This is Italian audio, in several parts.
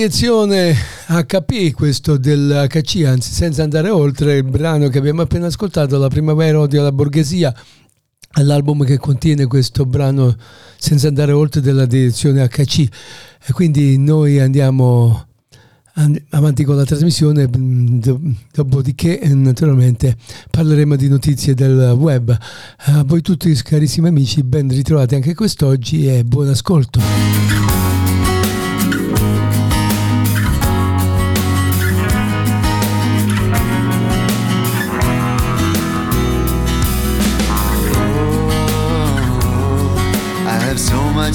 Proiezione HP, questo dell'HC, anzi, senza andare oltre il brano che abbiamo appena ascoltato, La primavera odia la borghesia, l'album che contiene questo brano senza andare oltre della direzione HC. E quindi noi andiamo avanti con la trasmissione, dopodiché naturalmente parleremo di notizie del web. A voi tutti, carissimi amici, ben ritrovati anche quest'oggi e buon ascolto. My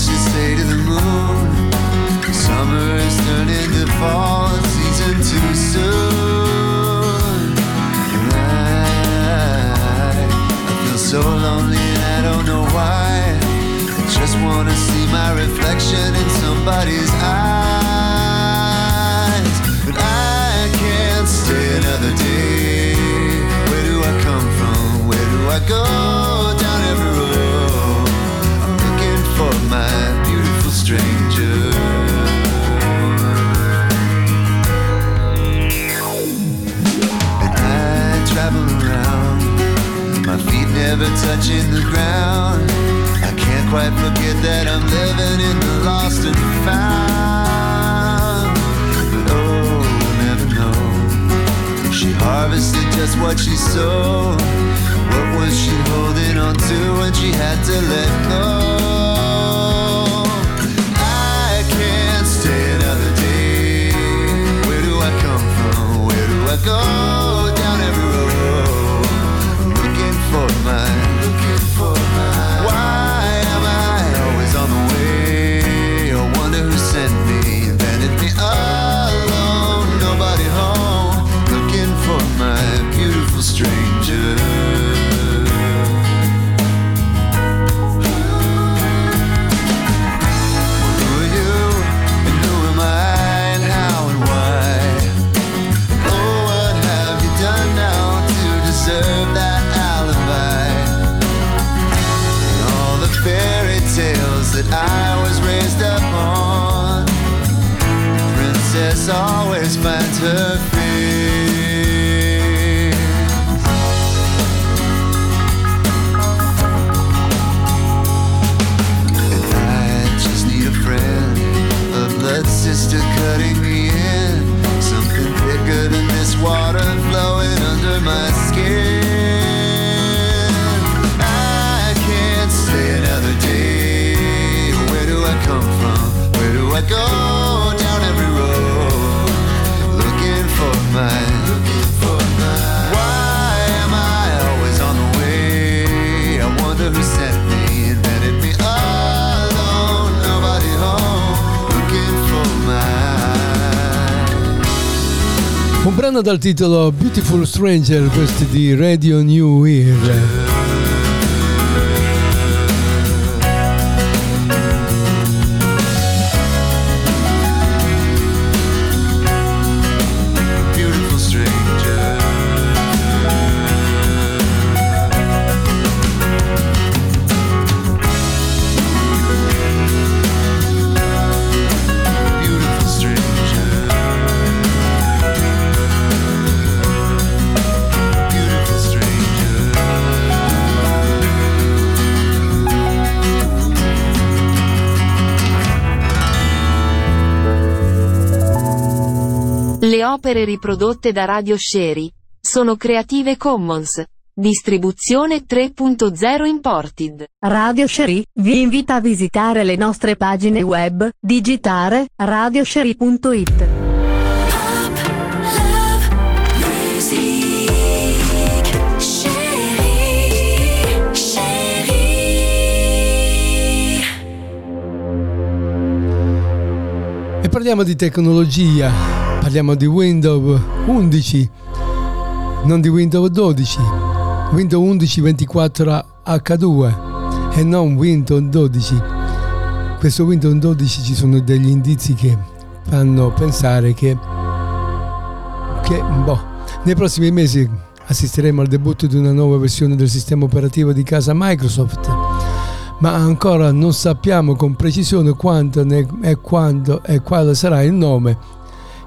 skin, I can't brano dal titolo Beautiful Stranger, questi di Radio New Year. Le opere riprodotte da Radio Shery sono Creative Commons, distribuzione 3.0 Imported. Radio Shery vi invita a visitare le nostre pagine web, digitare radioshery.it. E parliamo di tecnologia. Parliamo di Windows 11, non di Windows 12, Windows 11 24H2 e non Windows 12. Questo Windows 12 ci sono degli indizi che fanno pensare che nei prossimi mesi assisteremo al debutto di una nuova versione del sistema operativo di casa Microsoft, ma ancora non sappiamo con precisione quando e quale sarà il nome.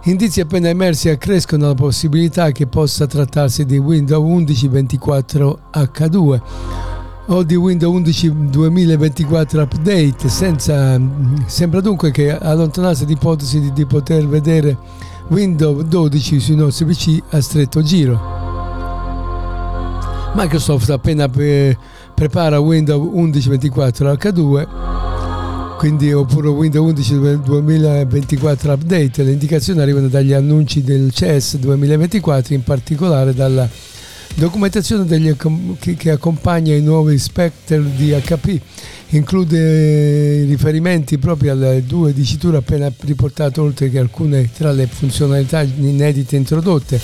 Indizi appena emersi accrescono la possibilità che possa trattarsi di Windows 11 24H2 o di Windows 11 2024 Update, sembra dunque che allontanarsi l'ipotesi di poter vedere Windows 12 sui nostri PC a stretto giro. Microsoft appena prepara Windows 11 24H2 quindi oppure Windows 11 2024 Update. Le indicazioni arrivano dagli annunci del CES 2024, in particolare dalla documentazione che accompagna i nuovi Spectre di HP. Include riferimenti proprio alle due diciture appena riportate, oltre che alcune tra le funzionalità inedite introdotte,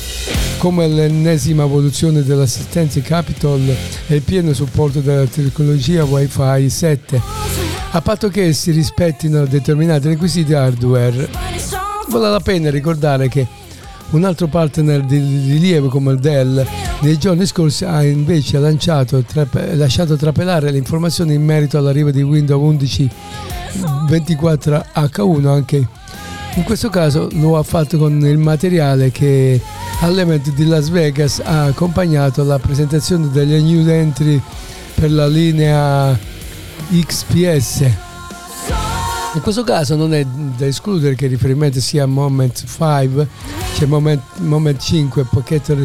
come l'ennesima evoluzione dell'assistenza Capitol e il pieno supporto della tecnologia Wi-Fi 7. A patto che si rispettino determinati requisiti hardware. Vale la pena ricordare che un altro partner di rilievo come il Dell nei giorni scorsi ha invece lasciato trapelare le informazioni in merito all'arrivo di Windows 11 24H1. Anche in questo caso lo ha fatto con il materiale che all'evento di Las Vegas ha accompagnato la presentazione degli new entry per la linea XPS. In questo caso non è da escludere che il riferimento sia Moment 5, pacchetto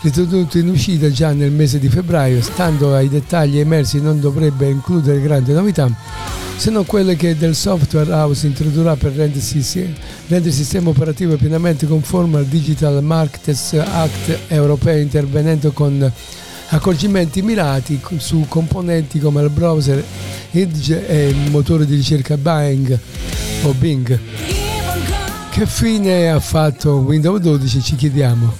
ritenuto in uscita già nel mese di febbraio. Stando ai dettagli emersi non dovrebbe includere grandi novità, se non quelle che del software house introdurrà per rendere il sistema operativo pienamente conforme al Digital Markets Act europeo, intervenendo con accorgimenti mirati su componenti come il browser Edge e il motore di ricerca Bing. Che fine ha fatto Windows 12, ci chiediamo.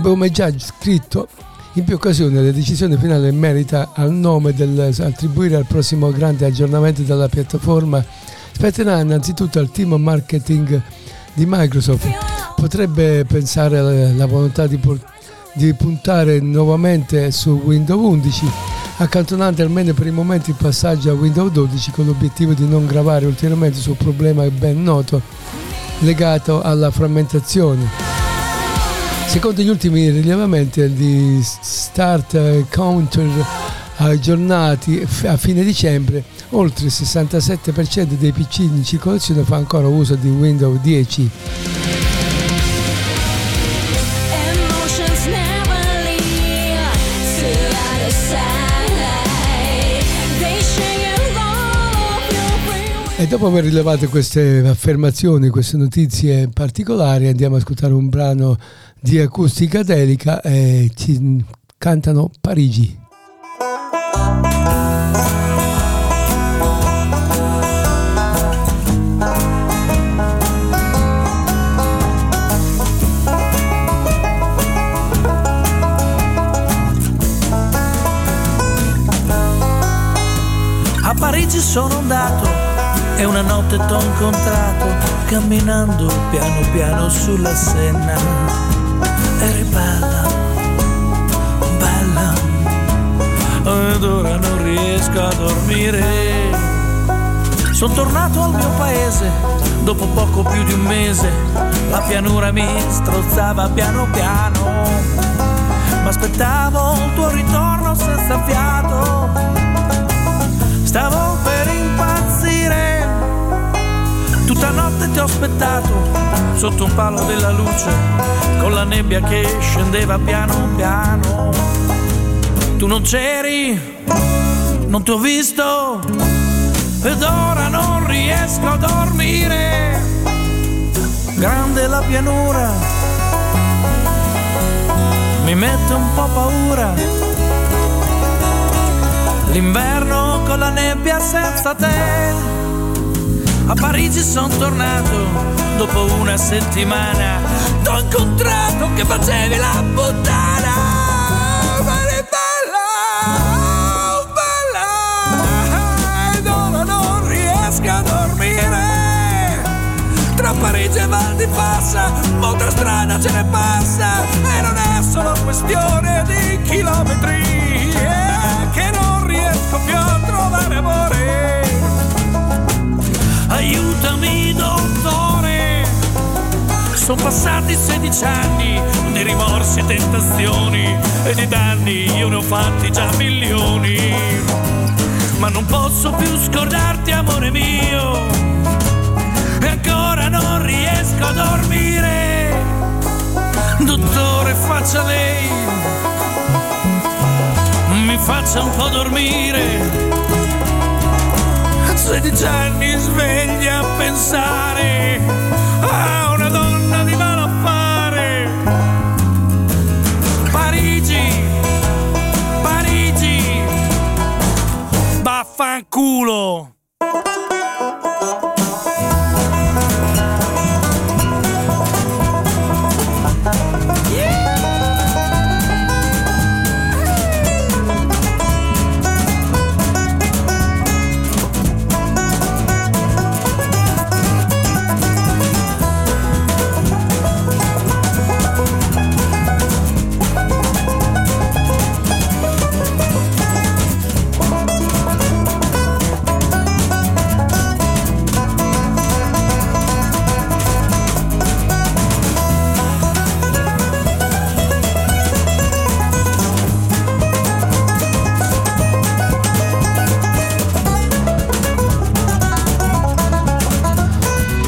Come già scritto in più occasioni, la decisione finale in merito al nome attribuire al prossimo grande aggiornamento della piattaforma spetterà innanzitutto al team marketing di Microsoft. Potrebbe pensare alla volontà di puntare nuovamente su Windows 11, accantonando almeno per il momento il passaggio a Windows 12 con l'obiettivo di non gravare ulteriormente sul problema ben noto legato alla frammentazione. Secondo gli ultimi rilevamenti di Start Counter aggiornati a fine dicembre, oltre il 67% dei PC in circolazione fa ancora uso di Windows 10. E dopo aver rilevato queste affermazioni, queste notizie particolari, andiamo a ascoltare un brano di Acustica Delica e ci cantano Parigi. Parigi sono andato e una notte t'ho incontrato camminando piano piano sulla Senna. Eri bella, bella, ed ora non riesco a dormire. Sono tornato al mio paese dopo poco più di un mese. La pianura mi strozzava piano piano, ma aspettavo il tuo ritorno senza fiato. Stavo per impazzire, tutta notte ti ho aspettato, sotto un palo della luce, con la nebbia che scendeva piano piano. Tu non c'eri, non ti ho visto, ed ora non riesco a dormire. Grande la pianura, mi mette un po' paura. L'inverno con la nebbia senza te. A Parigi sono tornato dopo una settimana. T'ho incontrato che facevi la puttana. Ma eri bella, bella, ed ora non riesco a dormire. Tra Parigi e Val di Fassa molta strada ce ne passa, e non è solo questione di chilometri, che non più a trovare amore. Aiutami dottore, sono passati 16 anni di rimorsi e tentazioni, e di danni io ne ho fatti già milioni. Ma non posso più scordarti amore mio, e ancora non riesco a dormire. Dottore faccia lei, mi faccia un po' dormire. 16 anni svegli a pensare a una donna di malaffare. Parigi, Parigi, vaffanculo.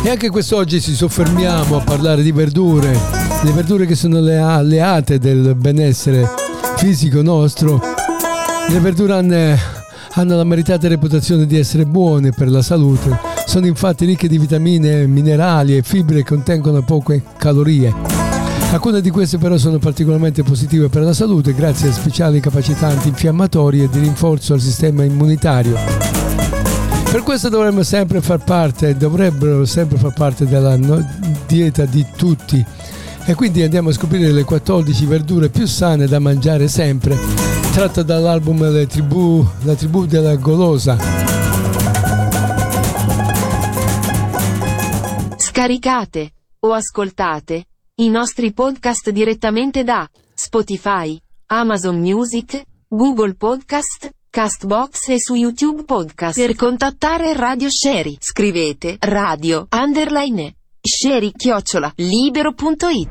E anche quest'oggi ci soffermiamo a parlare di verdure, le verdure che sono le alleate del benessere fisico nostro. Le verdure hanno la meritata reputazione di essere buone per la salute, sono infatti ricche di vitamine, minerali e fibre e contengono poche calorie. Alcune di queste però sono particolarmente positive per la salute grazie a speciali capacità antinfiammatorie e di rinforzo al sistema immunitario. Per questo dovrebbero sempre far parte della dieta di tutti, e quindi andiamo a scoprire le 14 verdure più sane da mangiare sempre, tratto dall'album La tribù della golosa. Scaricate o ascoltate i nostri podcast direttamente da Spotify, Amazon Music, Google Podcast, Castbox e su YouTube Podcast. Per contattare Radio Shery scrivete radio_shery@libero.it.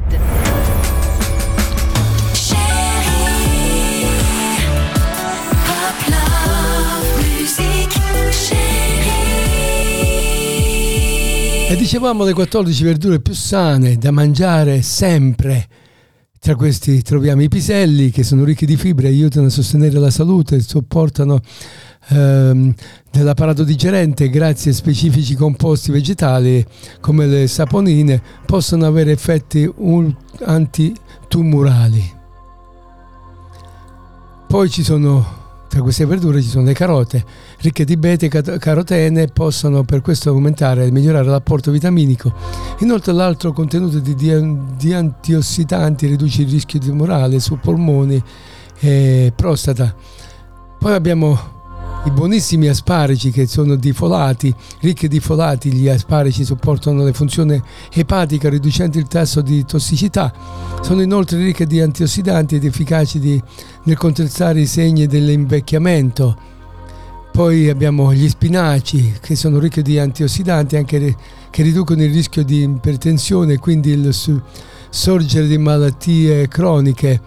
E dicevamo le 14 verdure più sane da mangiare sempre. Tra questi troviamo i piselli, che sono ricchi di fibre, aiutano a sostenere la salute, supportano dell'apparato digerente, grazie a specifici composti vegetali come le saponine, possono avere effetti antitumorali. Poi tra queste verdure ci sono le carote, ricche di beta e carotene, possono per questo aumentare e migliorare l'apporto vitaminico. Inoltre l'alto contenuto di antiossidanti riduce il rischio tumorale su polmoni e prostata. Poi abbiamo i buonissimi asparaci che sono di folati, ricchi di folati. Gli asparaci supportano la funzione epatica riducendo il tasso di tossicità, sono inoltre ricche di antiossidanti ed efficaci nel contrastare i segni dell'invecchiamento. Poi abbiamo gli spinaci, che sono ricchi di antiossidanti anche che riducono il rischio di ipertensione e quindi il sorgere di malattie croniche.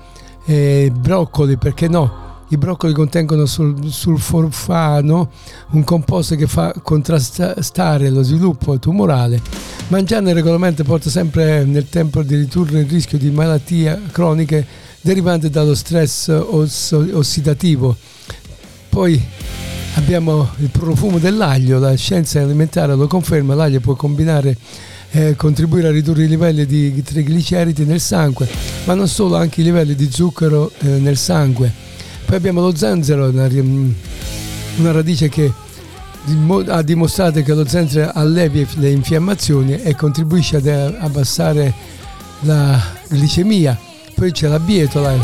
E broccoli, perché no? I broccoli contengono sulforafano, un composto che fa contrastare lo sviluppo tumorale. Mangiarne regolarmente porta sempre nel tempo di ridurre il rischio di malattie croniche derivanti dallo stress ossidativo. Poi abbiamo il profumo dell'aglio, la scienza alimentare lo conferma, l'aglio può contribuire a ridurre i livelli di trigliceridi nel sangue, ma non solo, anche i livelli di zucchero nel sangue. Poi abbiamo lo zenzero, una radice che ha dimostrato che lo zenzero allevia le infiammazioni e contribuisce ad abbassare la glicemia. Poi c'è la bietola.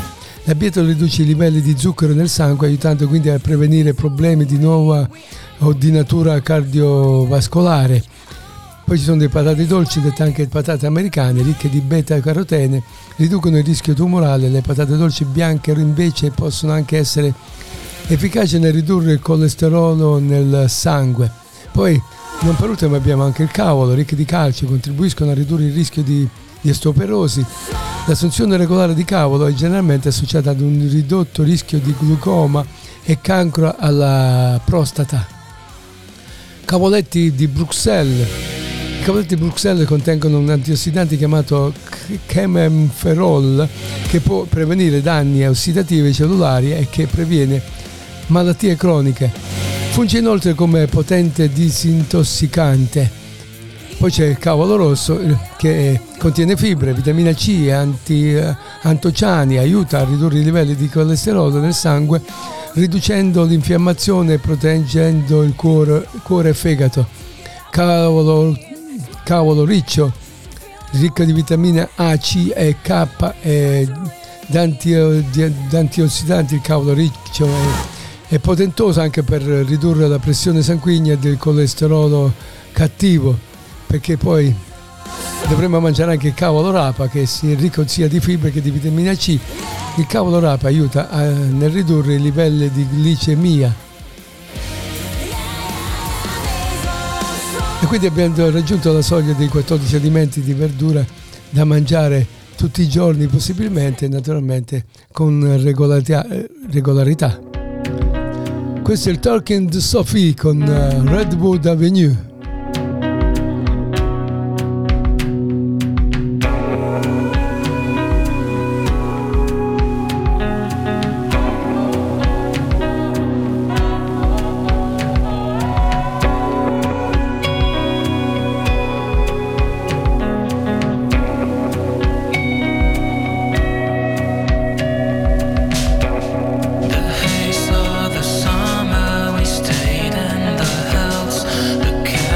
La bietola riduce i livelli di zucchero nel sangue, aiutando quindi a prevenire problemi di nuova o di natura cardiovascolare. Poi ci sono dei patate dolci, dette anche patate americane, ricche di beta-carotene, riducono il rischio tumorale. Le patate dolci bianche invece possono anche essere efficaci nel ridurre il colesterolo nel sangue. Poi, non per ultimo, abbiamo anche il cavolo, ricche di calcio, contribuiscono a ridurre il rischio di osteoporosi. L'assunzione regolare di cavolo è generalmente associata ad un ridotto rischio di glaucoma e cancro alla prostata. Cavoletti di Bruxelles. I cavoletti di Bruxelles contengono un antiossidante chiamato chemenferol, che può prevenire danni ossidativi cellulari e che previene malattie croniche. Funge inoltre come potente disintossicante. Poi c'è il cavolo rosso, che contiene fibre, vitamina C, antociani, aiuta a ridurre i livelli di colesterolo nel sangue, riducendo l'infiammazione e proteggendo il cuore e fegato. Cavolo riccio, ricco di vitamina A, C e K e d'antiossidanti. Il cavolo riccio è potentoso anche per ridurre la pressione sanguigna del colesterolo cattivo, perché poi dovremmo mangiare anche il cavolo rapa, che è ricco sia di fibre che di vitamina C. Il cavolo rapa aiuta nel ridurre i livelli di glicemia. E quindi abbiamo raggiunto la soglia dei 14 alimenti di verdura da mangiare tutti i giorni possibilmente, naturalmente con regolarità. Questo è il Talking to Sophie con Redwood Avenue. They saw the summer we stayed in the hills, looking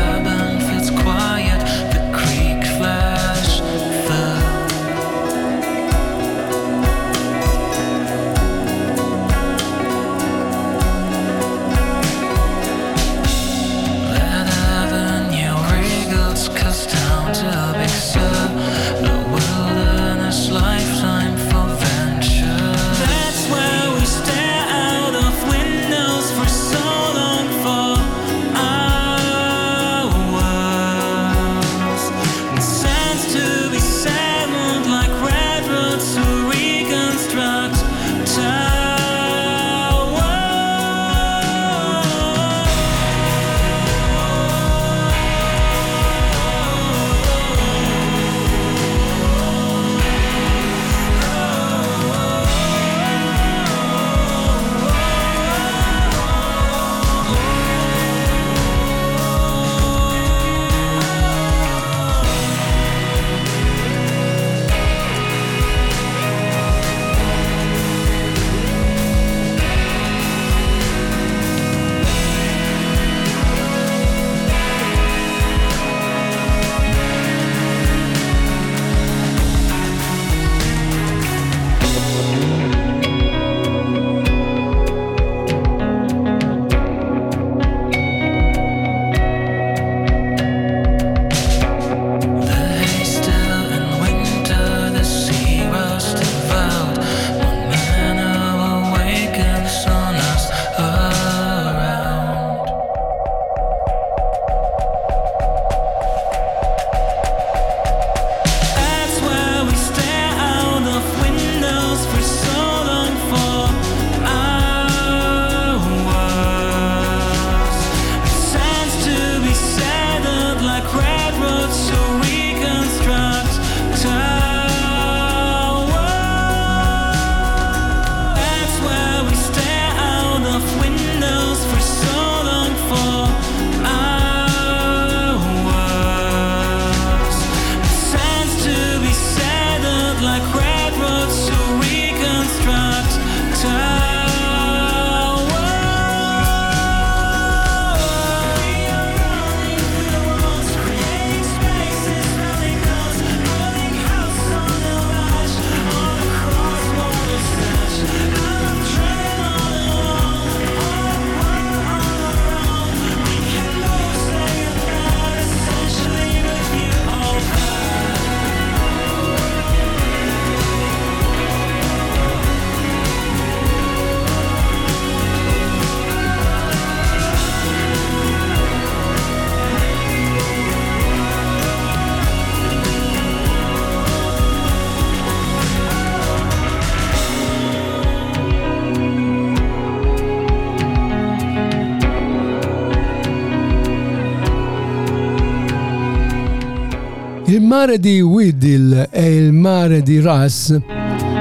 Il mare di Weddell e il mare di Ross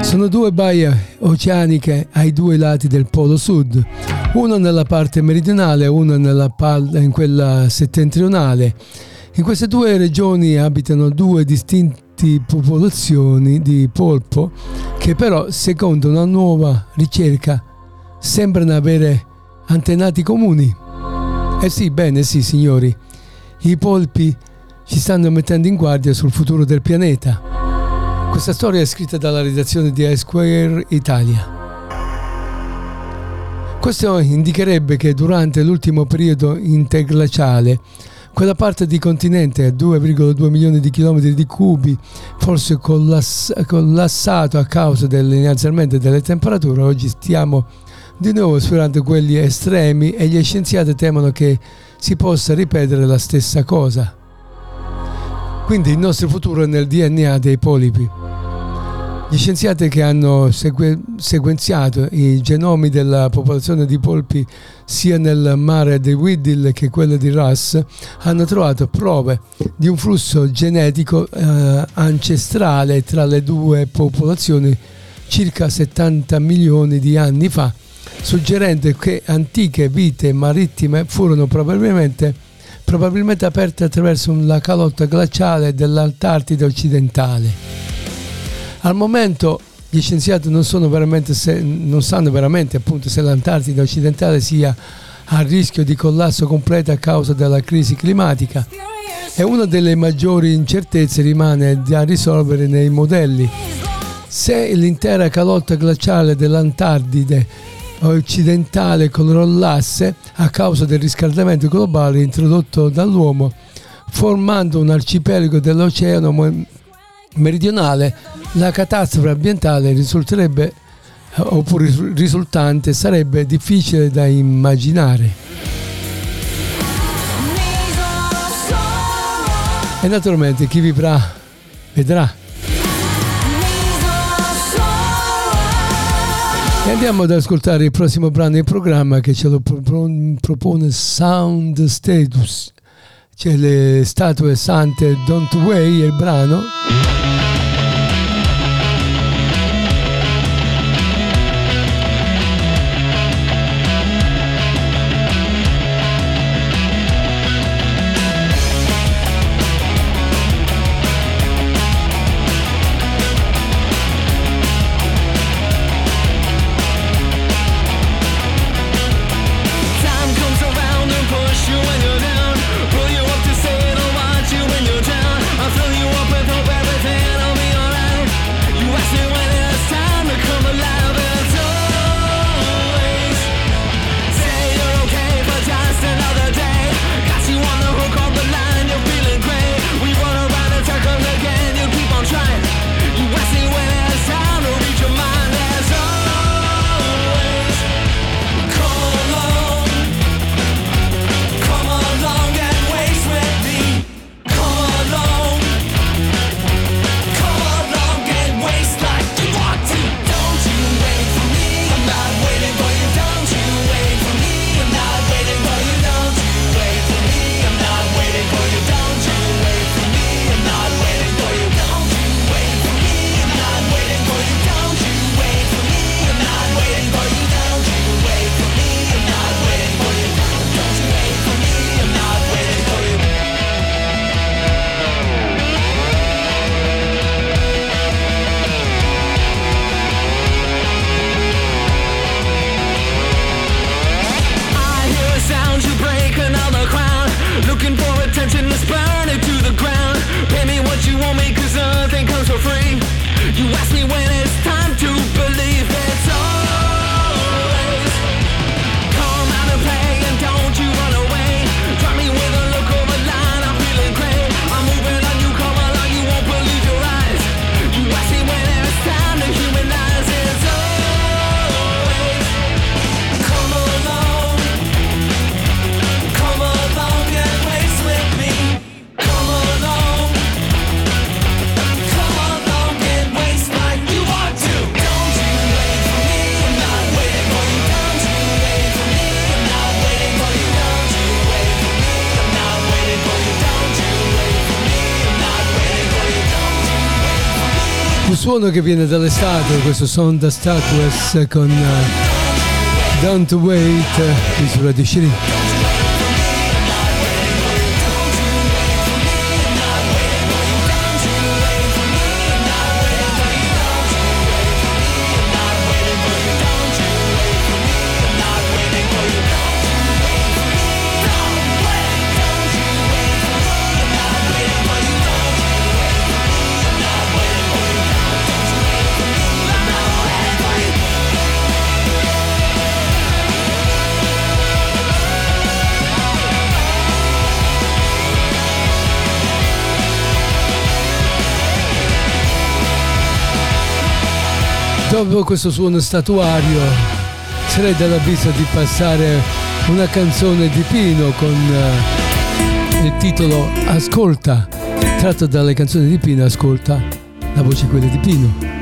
sono due baie oceaniche ai due lati del polo sud, una nella parte meridionale e una in quella settentrionale. In queste due regioni abitano due distinti popolazioni di polpo che però, secondo una nuova ricerca, sembrano avere antenati comuni. Eh sì, bene, sì signori, i polpi ci stanno mettendo in guardia sul futuro del pianeta. Questa storia è scritta dalla redazione di Esquire Italia. Questo indicherebbe che durante l'ultimo periodo interglaciale quella parte di continente a 2,2 milioni di chilometri di cubi, forse collassato a causa dell'innalzamento delle temperature, oggi stiamo di nuovo sfiorando quelli estremi e gli scienziati temono che si possa ripetere la stessa cosa. Quindi il nostro futuro è nel DNA dei polipi. Gli scienziati che hanno sequenziato i genomi della popolazione di polpi sia nel mare di Weddell che quello di Ross hanno trovato prove di un flusso genetico ancestrale tra le due popolazioni circa 70 milioni di anni fa, suggerendo che antiche vite marittime furono probabilmente aperte attraverso la calotta glaciale dell'Antartide occidentale. Al momento gli scienziati non sanno veramente se l'Antartide occidentale sia a rischio di collasso completo a causa della crisi climatica, e una delle maggiori incertezze rimane da risolvere nei modelli. Se l'intera calotta glaciale dell'Antartide occidentale crollasse a causa del riscaldamento globale introdotto dall'uomo, formando un arcipelago dell'oceano meridionale, la catastrofe ambientale risultante sarebbe difficile da immaginare. E naturalmente chi vivrà vedrà. E andiamo ad ascoltare il prossimo brano in programma che ce lo propone Sound Status. C'è le statue sante Don't Way e il brano suono che viene dall'estate, questo Sound Status con Don't Wait qui su Radio Shery. Dopo questo suono statuario sarei dall'avviso di passare una canzone di Pino con il titolo Ascolta, tratto dalle canzoni di Pino. Ascolta, la voce è quella di Pino.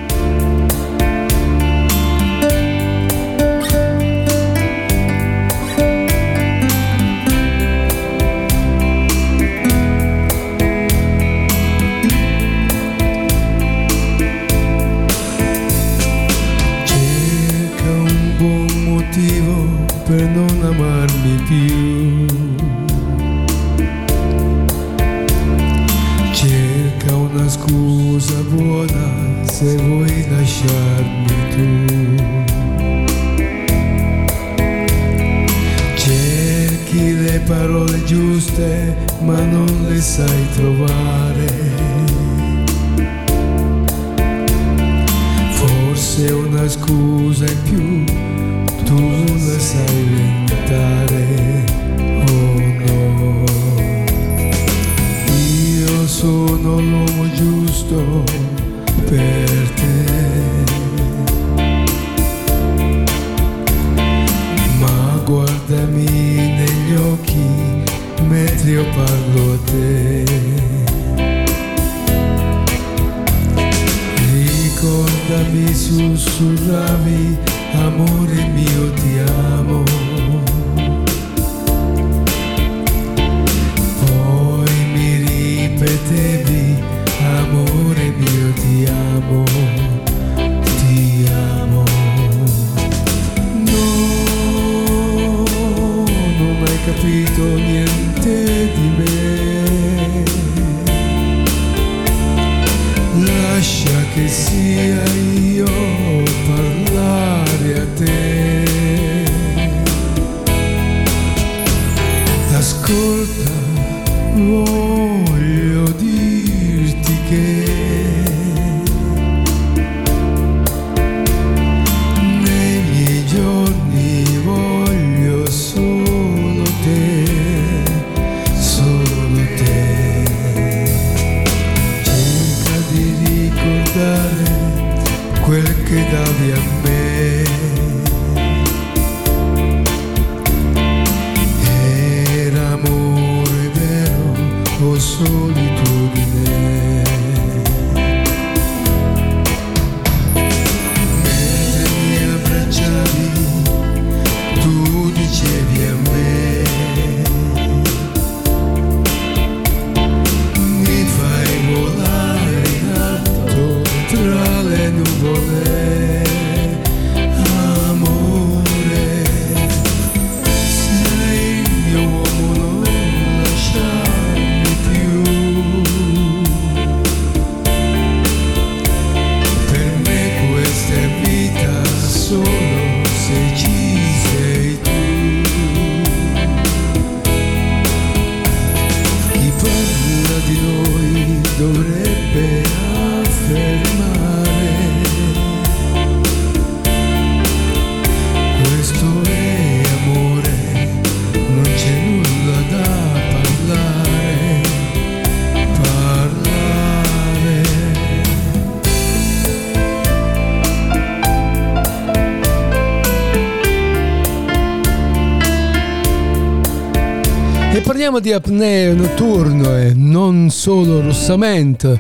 Parliamo di apnee notturno e non solo rossamento,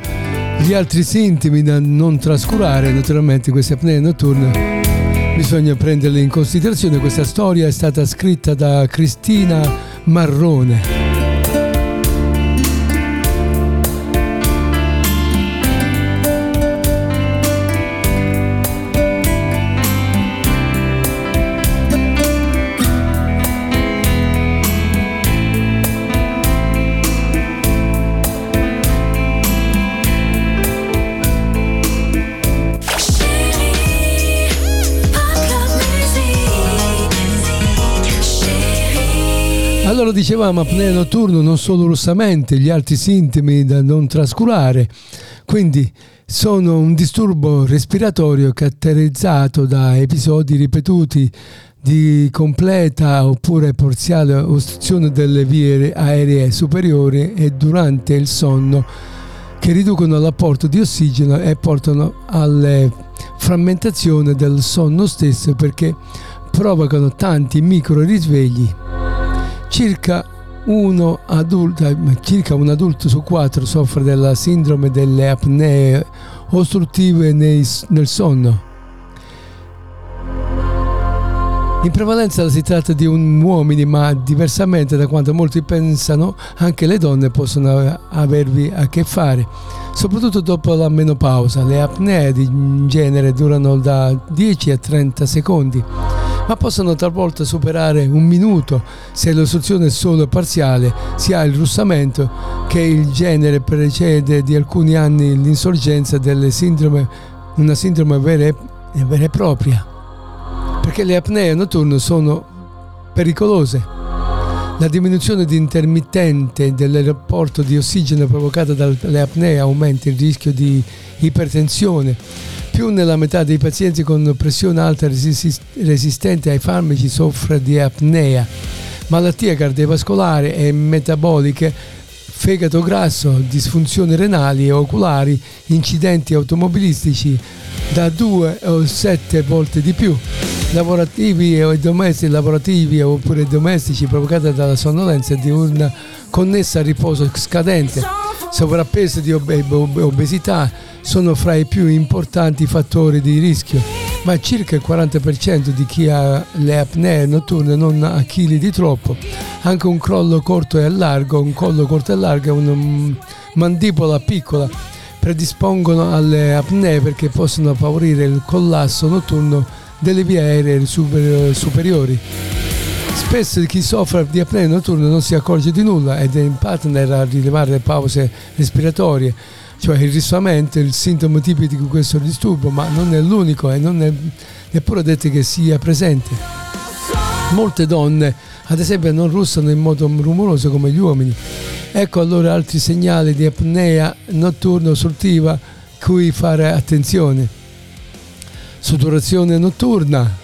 gli altri sintomi da non trascurare. Naturalmente queste apnee notturne bisogna prenderle in considerazione. Questa storia è stata scritta da Cristina Marrone. Allora dicevamo, apnea notturno, non solo russamenti, gli altri sintomi da non trascurare, quindi sono un disturbo respiratorio caratterizzato da episodi ripetuti di completa oppure parziale ostruzione delle vie aeree superiori e durante il sonno, che riducono l'apporto di ossigeno e portano alla frammentazione del sonno stesso, perché provocano tanti micro risvegli. Circa un adulto su 4 soffre della sindrome delle apnee ostruttive nel sonno. In prevalenza si tratta di uomini, ma diversamente da quanto molti pensano, anche le donne possono avervi a che fare, soprattutto dopo la menopausa. Le apnee in genere durano da 10 a 30 secondi, ma possono talvolta superare un minuto se l'ostruzione è solo parziale. Si ha il russamento, che il genere precede di alcuni anni l'insorgenza delle sindrome, una sindrome vera e propria, perché le apnee notturne sono pericolose. La diminuzione di intermittente dell'apporto di ossigeno provocata dalle apnee aumenta il rischio di ipertensione. Più nella metà dei pazienti con pressione alta resistente ai farmaci soffre di apnea. Malattie cardiovascolari e metaboliche, fegato grasso, disfunzioni renali e oculari, incidenti automobilistici da 2 o 7 volte di più, lavorativi oppure domestici provocati dalla sonnolenza diurna connessa al riposo scadente. Sovrappeso di obesità sono fra i più importanti fattori di rischio, ma circa il 40% di chi ha le apnee notturne non ha chili di troppo. Anche un collo corto e largo, una mandibola piccola predispongono alle apnee, perché possono favorire il collasso notturno delle vie aeree superiori. Spesso chi soffre di apnea notturna non si accorge di nulla ed è in partner a rilevare le pause respiratorie, cioè il russamento è il sintomo tipico di questo disturbo, ma non è l'unico e non è neppure detto che sia presente. Molte donne, ad esempio, non russano in modo rumoroso come gli uomini. Ecco allora altri segnali di apnea notturna ostruttiva cui fare attenzione. Sudorazione notturna.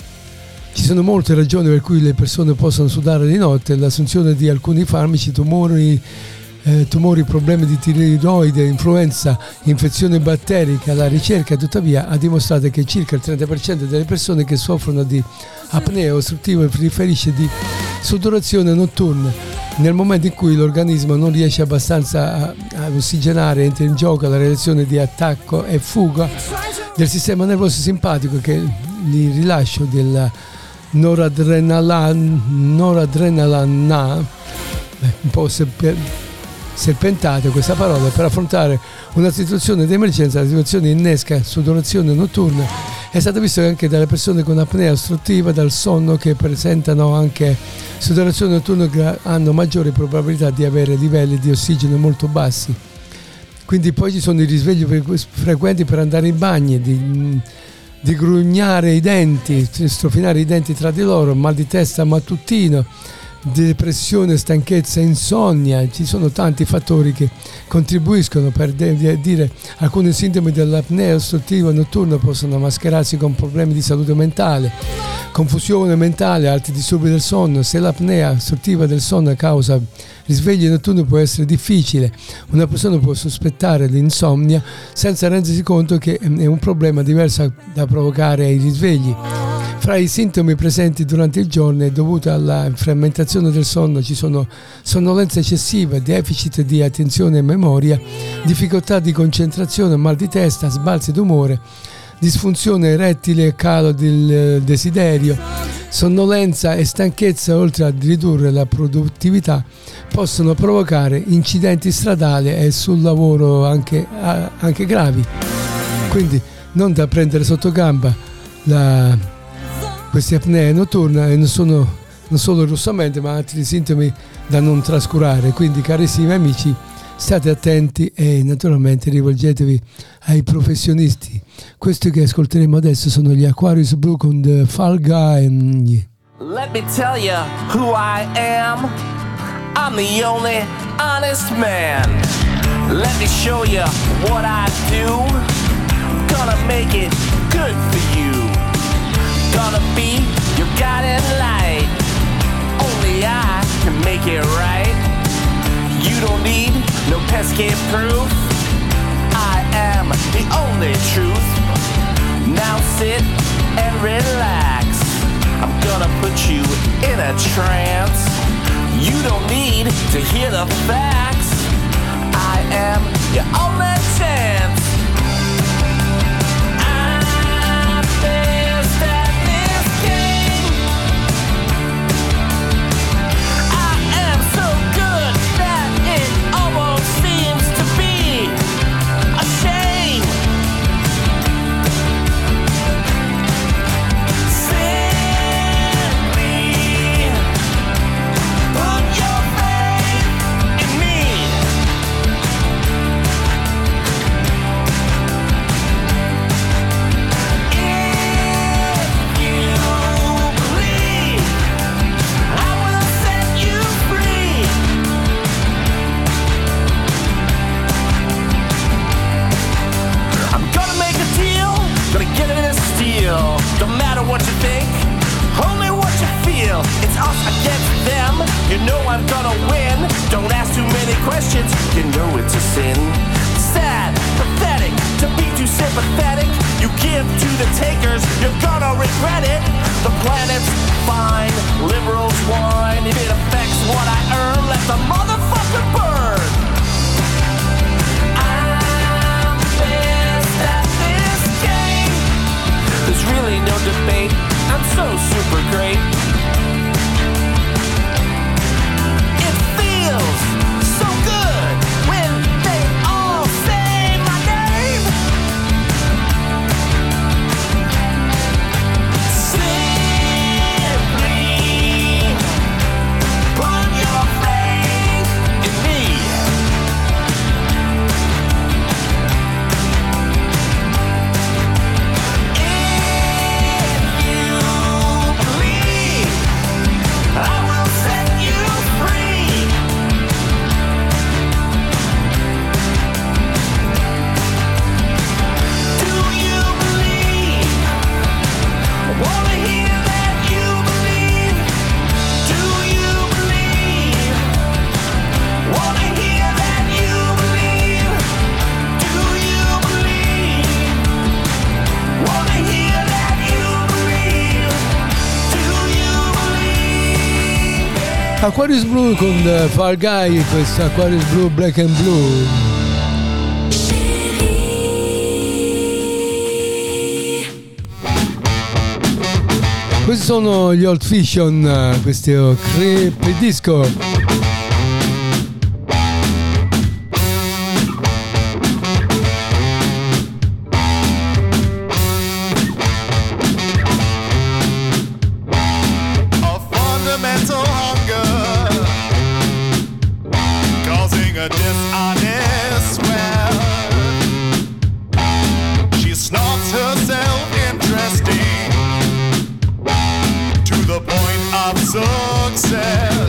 Ci sono molte ragioni per cui le persone possono sudare di notte: l'assunzione di alcuni farmaci, tumori, problemi di tiroide, influenza, infezione batterica. La ricerca tuttavia ha dimostrato che circa il 30% delle persone che soffrono di apnea ostruttiva riferisce di sudorazione notturna. Nel momento in cui l'organismo non riesce abbastanza a ossigenare, entra in gioco la reazione di attacco e fuga del sistema nervoso simpatico, che è il rilascio della noradrenalina, un po' serpentata questa parola, per affrontare una situazione di emergenza. La situazione innesca sudorazione notturna. È stato visto anche dalle persone con apnea ostruttiva dal sonno, che presentano anche sudorazione notturna, che hanno maggiore probabilità di avere livelli di ossigeno molto bassi. Quindi poi ci sono i risvegli frequenti per andare in bagno, di grugnare i denti, strofinare i denti tra di loro, mal di testa mattutino, depressione, stanchezza, insonnia. Ci sono tanti fattori che contribuiscono. Per dire, alcuni sintomi dell'apnea ostruttiva notturna possono mascherarsi con problemi di salute mentale, confusione mentale, altri disturbi del sonno. Se l'apnea ostruttiva del sonno causa risvegli notturni, può essere difficile. Una persona può sospettare l'insonnia senza rendersi conto che è un problema diverso da provocare i risvegli. Fra i sintomi presenti durante il giorno e dovuti alla frammentazione del sonno ci sono sonnolenza eccessiva, deficit di attenzione e memoria, difficoltà di concentrazione, mal di testa, sbalzi d'umore, disfunzione erettile, calo del desiderio, sonnolenza e stanchezza, oltre a ridurre la produttività, possono provocare incidenti stradali e sul lavoro anche gravi. Quindi non da prendere sotto gamba queste apnee notturne, non solo il russamento, ma altri sintomi da non trascurare. Quindi, carissimi amici, state attenti e naturalmente rivolgetevi ai professionisti. Questo che ascolteremo adesso sono gli Aquarius Blue con The Fall Guy. Let me tell you who I am. I'm the only honest man. Let me show you what I do. Gonna make it good for you. Gonna be your guiding light. Only I can make it right. You don't need no pesky proof. I am the only truth. Now sit and relax. I'm gonna put you in a trance. You don't need to hear the facts. I am your only chance. I'm pissed at this game. I am so good that it almost seems to be a shame. What you think, only what you feel. It's us against them. You know I'm gonna win. Don't ask too many questions. You know it's a sin. Sad, pathetic, to be too sympathetic. You give to the takers, you're gonna regret it. The planet's fine, liberals whine. If it affects what I earn, let the motherfucker burn. I'm pissed at this game. There's really no debate, I'm so super great. It feels so good when they all say my name. Simply put your faith in me. Aquarius Blue con The Fall Guy, questo Aquarius Blue Black and Blue. Questi sono gli Old Fission, questo creepy disco. Success.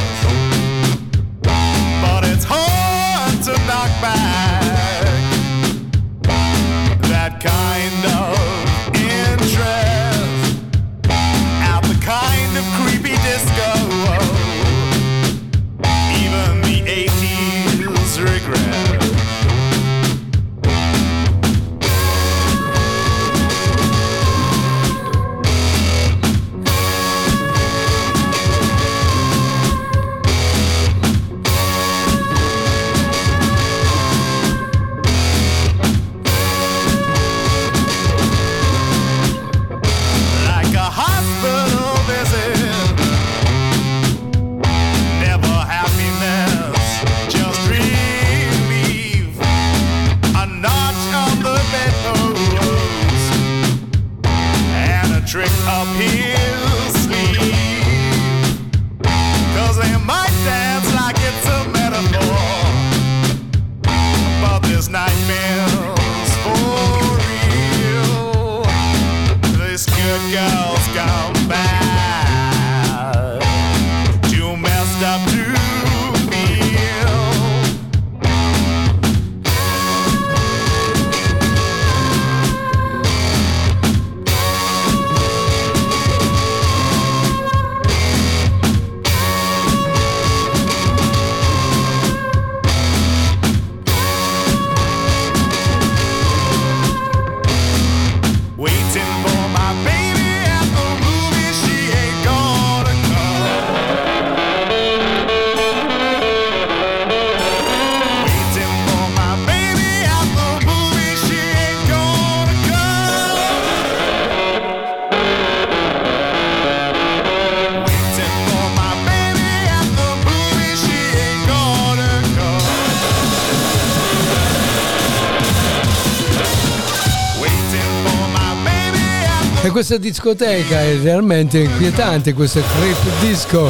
E questa discoteca è realmente inquietante, questo creep disco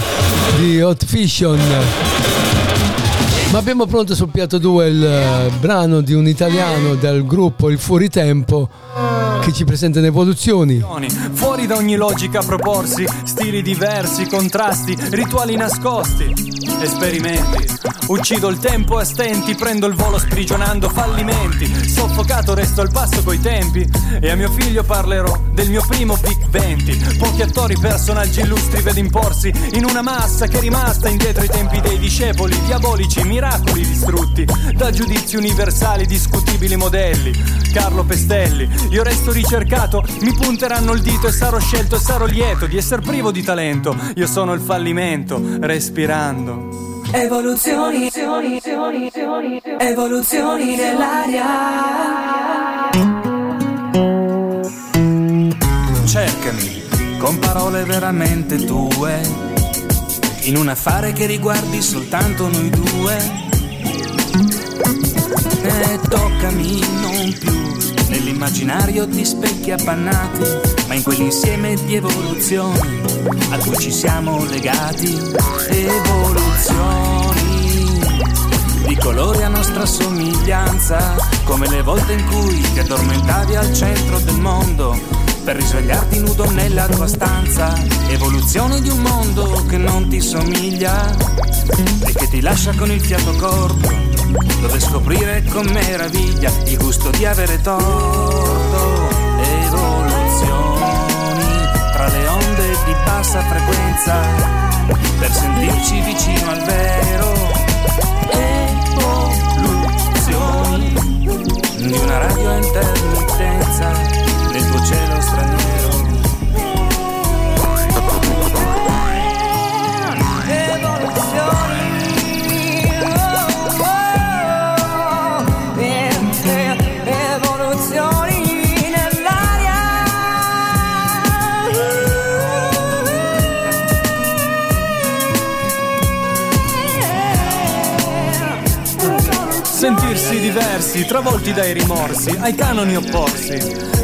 di Hot Fission. Ma abbiamo pronto sul piatto 2 il brano di un italiano del gruppo Il Fuoritempo, che ci presentano evoluzioni fuori da ogni logica a proporsi, stili diversi, contrasti, rituali nascosti, esperimenti. Uccido il tempo a stenti, prendo il volo sprigionando fallimenti, soffocato resto al passo coi tempi, e a mio figlio parlerò del mio primo Big 20. Pochi attori, personaggi illustri vedo imporsi in una massa che è rimasta indietro ai tempi dei discepoli, diabolici miracoli distrutti da giudizi universali, discutibili modelli. Carlo Pestelli, io resto ricercato, mi punteranno il dito e sarò scelto e sarò lieto di essere privo di talento. Io sono il fallimento, respirando. Evoluzioni, evoluzioni dell'aria. Cercami con parole veramente tue, in un affare che riguardi soltanto noi due. E toccami non più nell'immaginario di specchi appannati, ma in quell'insieme di evoluzioni a cui ci siamo legati. Evoluzioni di colori a nostra somiglianza, come le volte in cui ti addormentavi al centro del mondo per risvegliarti nudo nella tua stanza. Evoluzioni di un mondo che non ti somiglia e che ti lascia con il fiato corto, dove scoprire con meraviglia il gusto di avere torto. Evoluzioni tra le onde di bassa frequenza, per sentirci vicino al vero. Evoluzioni di una radio a intermittenza nel tuo cielo straniero. Evoluzioni. Sentirsi diversi, travolti dai rimorsi, ai canoni opporsi,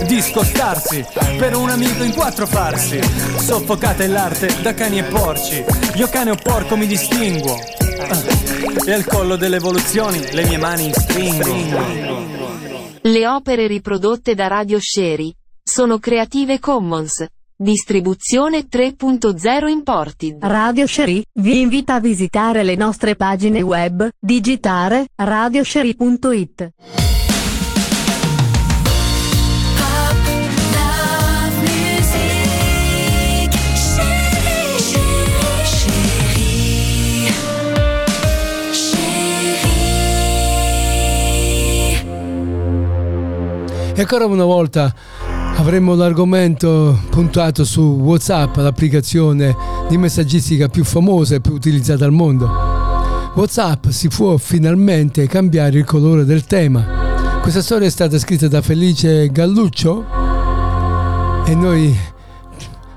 discostarsi, per un amico in quattro farsi, soffocata è l'arte da cani e porci, io cane o porco mi distinguo, e al collo delle evoluzioni le mie mani stringo. Le opere riprodotte da Radio Shery sono Creative Commons. Distribuzione 3.0 Imported. Radio Shery vi invita a visitare le nostre pagine web, digitare radioshery.it. E ancora una volta avremo l'argomento puntato su WhatsApp, l'applicazione di messaggistica più famosa e più utilizzata al mondo. WhatsApp si può finalmente cambiare il colore del tema. Questa storia è stata scritta da Felice Galluccio e noi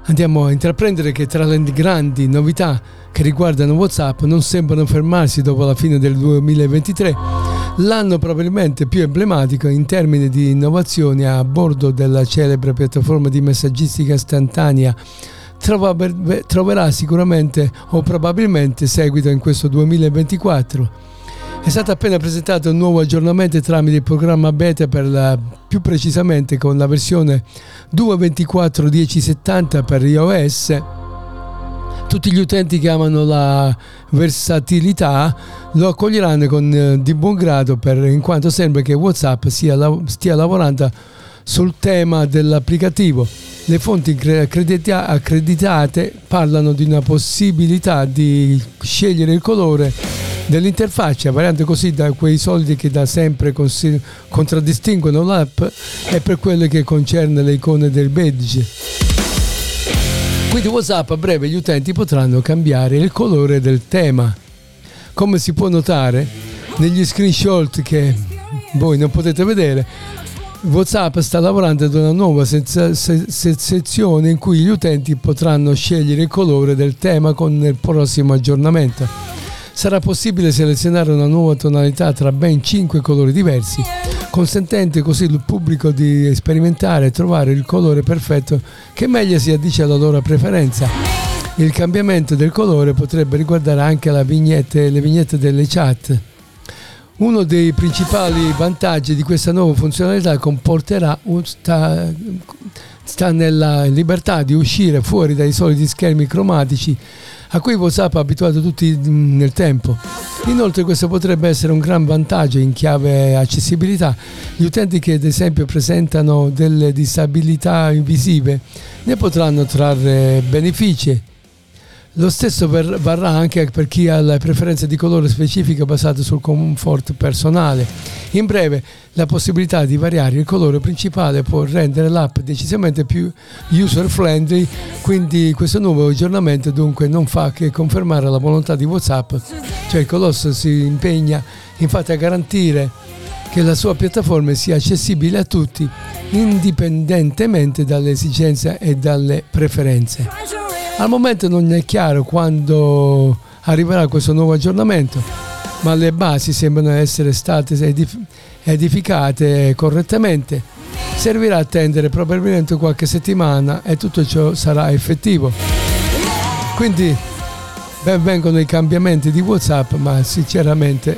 andiamo a intraprendere che tra le grandi novità che riguardano WhatsApp non sembrano fermarsi dopo la fine del 2023. L'anno probabilmente più emblematico in termini di innovazioni a bordo della celebre piattaforma di messaggistica istantanea troverà sicuramente o probabilmente seguito in questo 2024. È stato appena presentato un nuovo aggiornamento tramite il programma beta, più precisamente con la versione 2.24.10.70 per iOS. Tutti gli utenti che amano la versatilità lo accoglieranno di buon grado, in quanto sembra che WhatsApp stia lavorando sul tema dell'applicativo. Le fonti accreditate parlano di una possibilità di scegliere il colore dell'interfaccia, variando così da quei soliti che da sempre contraddistinguono l'app e per quello che concerne le icone del badge. Quindi WhatsApp a breve gli utenti potranno cambiare il colore del tema. Come si può notare negli screenshot che voi non potete vedere, WhatsApp sta lavorando ad una nuova sezione in cui gli utenti potranno scegliere il colore del tema con il prossimo aggiornamento. Sarà possibile selezionare una nuova tonalità tra ben 5 colori diversi, consentendo così al pubblico di sperimentare e trovare il colore perfetto che meglio si addice alla loro preferenza. Il cambiamento del colore potrebbe riguardare anche la vignette, le vignette delle chat. Uno dei principali vantaggi di questa nuova funzionalità comporterà sta nella libertà di uscire fuori dai soliti schermi cromatici a cui WhatsApp ha abituato tutti nel tempo. Inoltre questo potrebbe essere un gran vantaggio in chiave accessibilità. Gli utenti che ad esempio presentano delle disabilità visive ne potranno trarre benefici. Lo stesso varrà anche per chi ha la preferenza di colore specifica basata sul comfort personale. In breve, la possibilità di variare il colore principale può rendere l'app decisamente più user-friendly, quindi questo nuovo aggiornamento dunque non fa che confermare la volontà di WhatsApp, cioè il colosso si impegna infatti a garantire che la sua piattaforma sia accessibile a tutti, indipendentemente dalle esigenze e dalle preferenze. Al momento non è chiaro quando arriverà questo nuovo aggiornamento, ma le basi sembrano essere state edificate correttamente. Servirà attendere probabilmente qualche settimana e tutto ciò sarà effettivo. Quindi ben vengono i cambiamenti di WhatsApp, ma sinceramente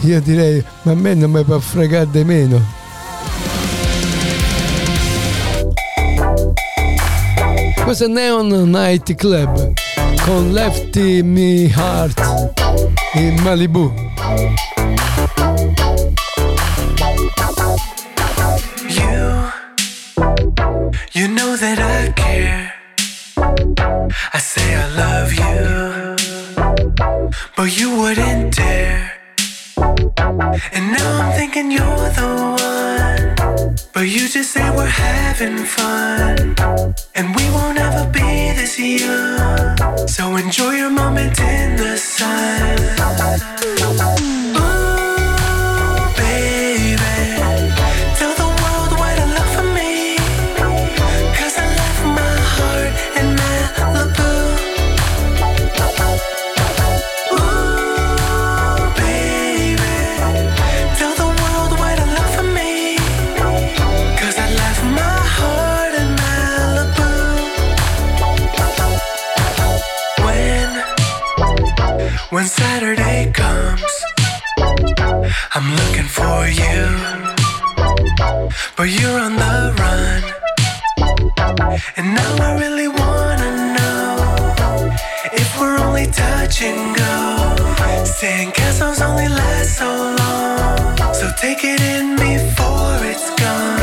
io direi ma a me non mi può fregare di meno. Questo è Neon Night Club con Lefty Me Heart in Malibu. You know that I care. I say I love you, but you wouldn't dare. And now I'm thinking you're the one, but you just say we're having fun, and we won't ever be this young. So enjoy your moment in the sun. Ooh, baby, tell the world what I love for me, 'cause I left my heart in Malibu. When Saturday comes, I'm looking for you, but you're on the run, and now I really wanna know if we're only touch and go, saying castles only last so long, so take it in before it's gone.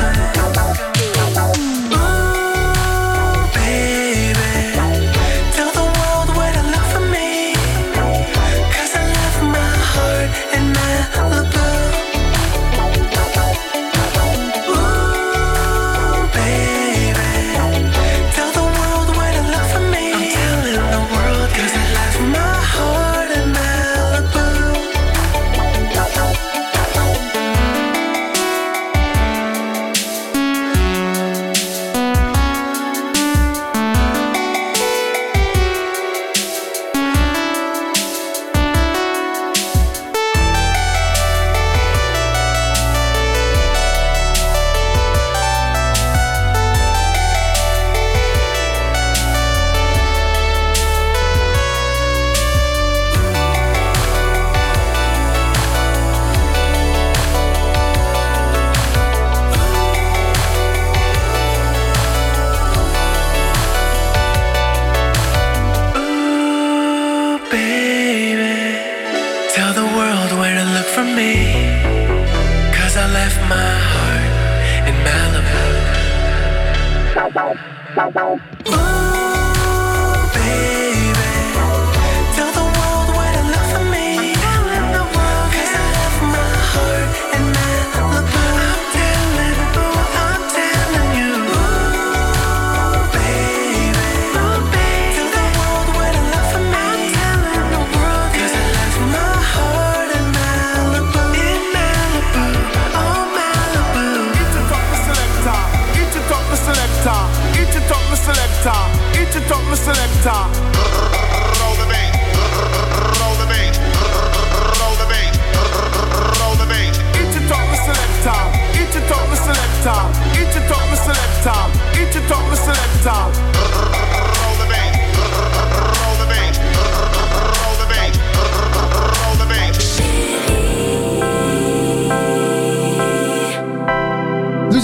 Roll the bait,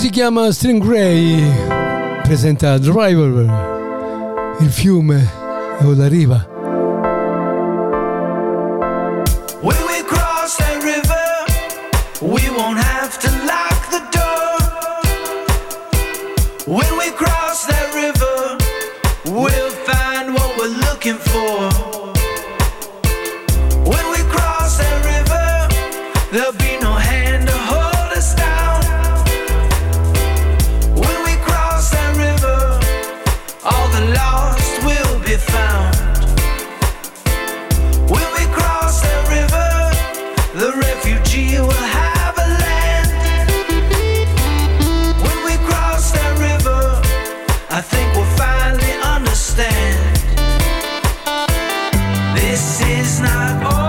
si chiama Stingray, presenta Driver, il fiume o la riva. When we cross that river, we won't have to lock the door. When we cross that river, we'll find what we're looking for. There'll be no hand to hold us down. When we cross that river, all the lost will be found. When we cross that river, the refugee will have a land. When we cross that river, I think we'll finally understand. This is not all.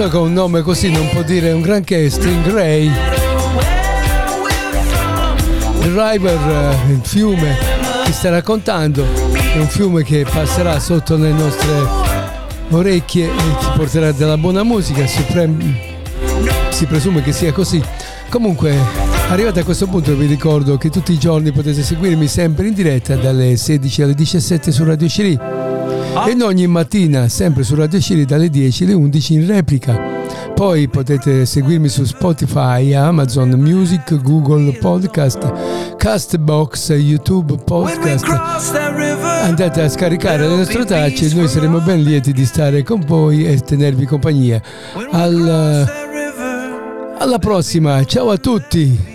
Che un nome così non può dire un granché. Stingray, il river, il fiume che sta raccontando, è un fiume che passerà sotto le nostre orecchie e ci porterà della buona musica, si presume che sia così. Comunque, arrivati a questo punto, vi ricordo che tutti i giorni potete seguirmi sempre in diretta dalle 16 alle 17 su Radio Shery. E ogni mattina, sempre su Radio Shery, dalle 10 alle 11 in replica. Poi potete seguirmi su Spotify, Amazon Music, Google Podcast, Castbox, YouTube Podcast. Andate a scaricare le nostre tracce e noi saremo ben lieti di stare con voi e tenervi compagnia. Alla prossima, ciao a tutti!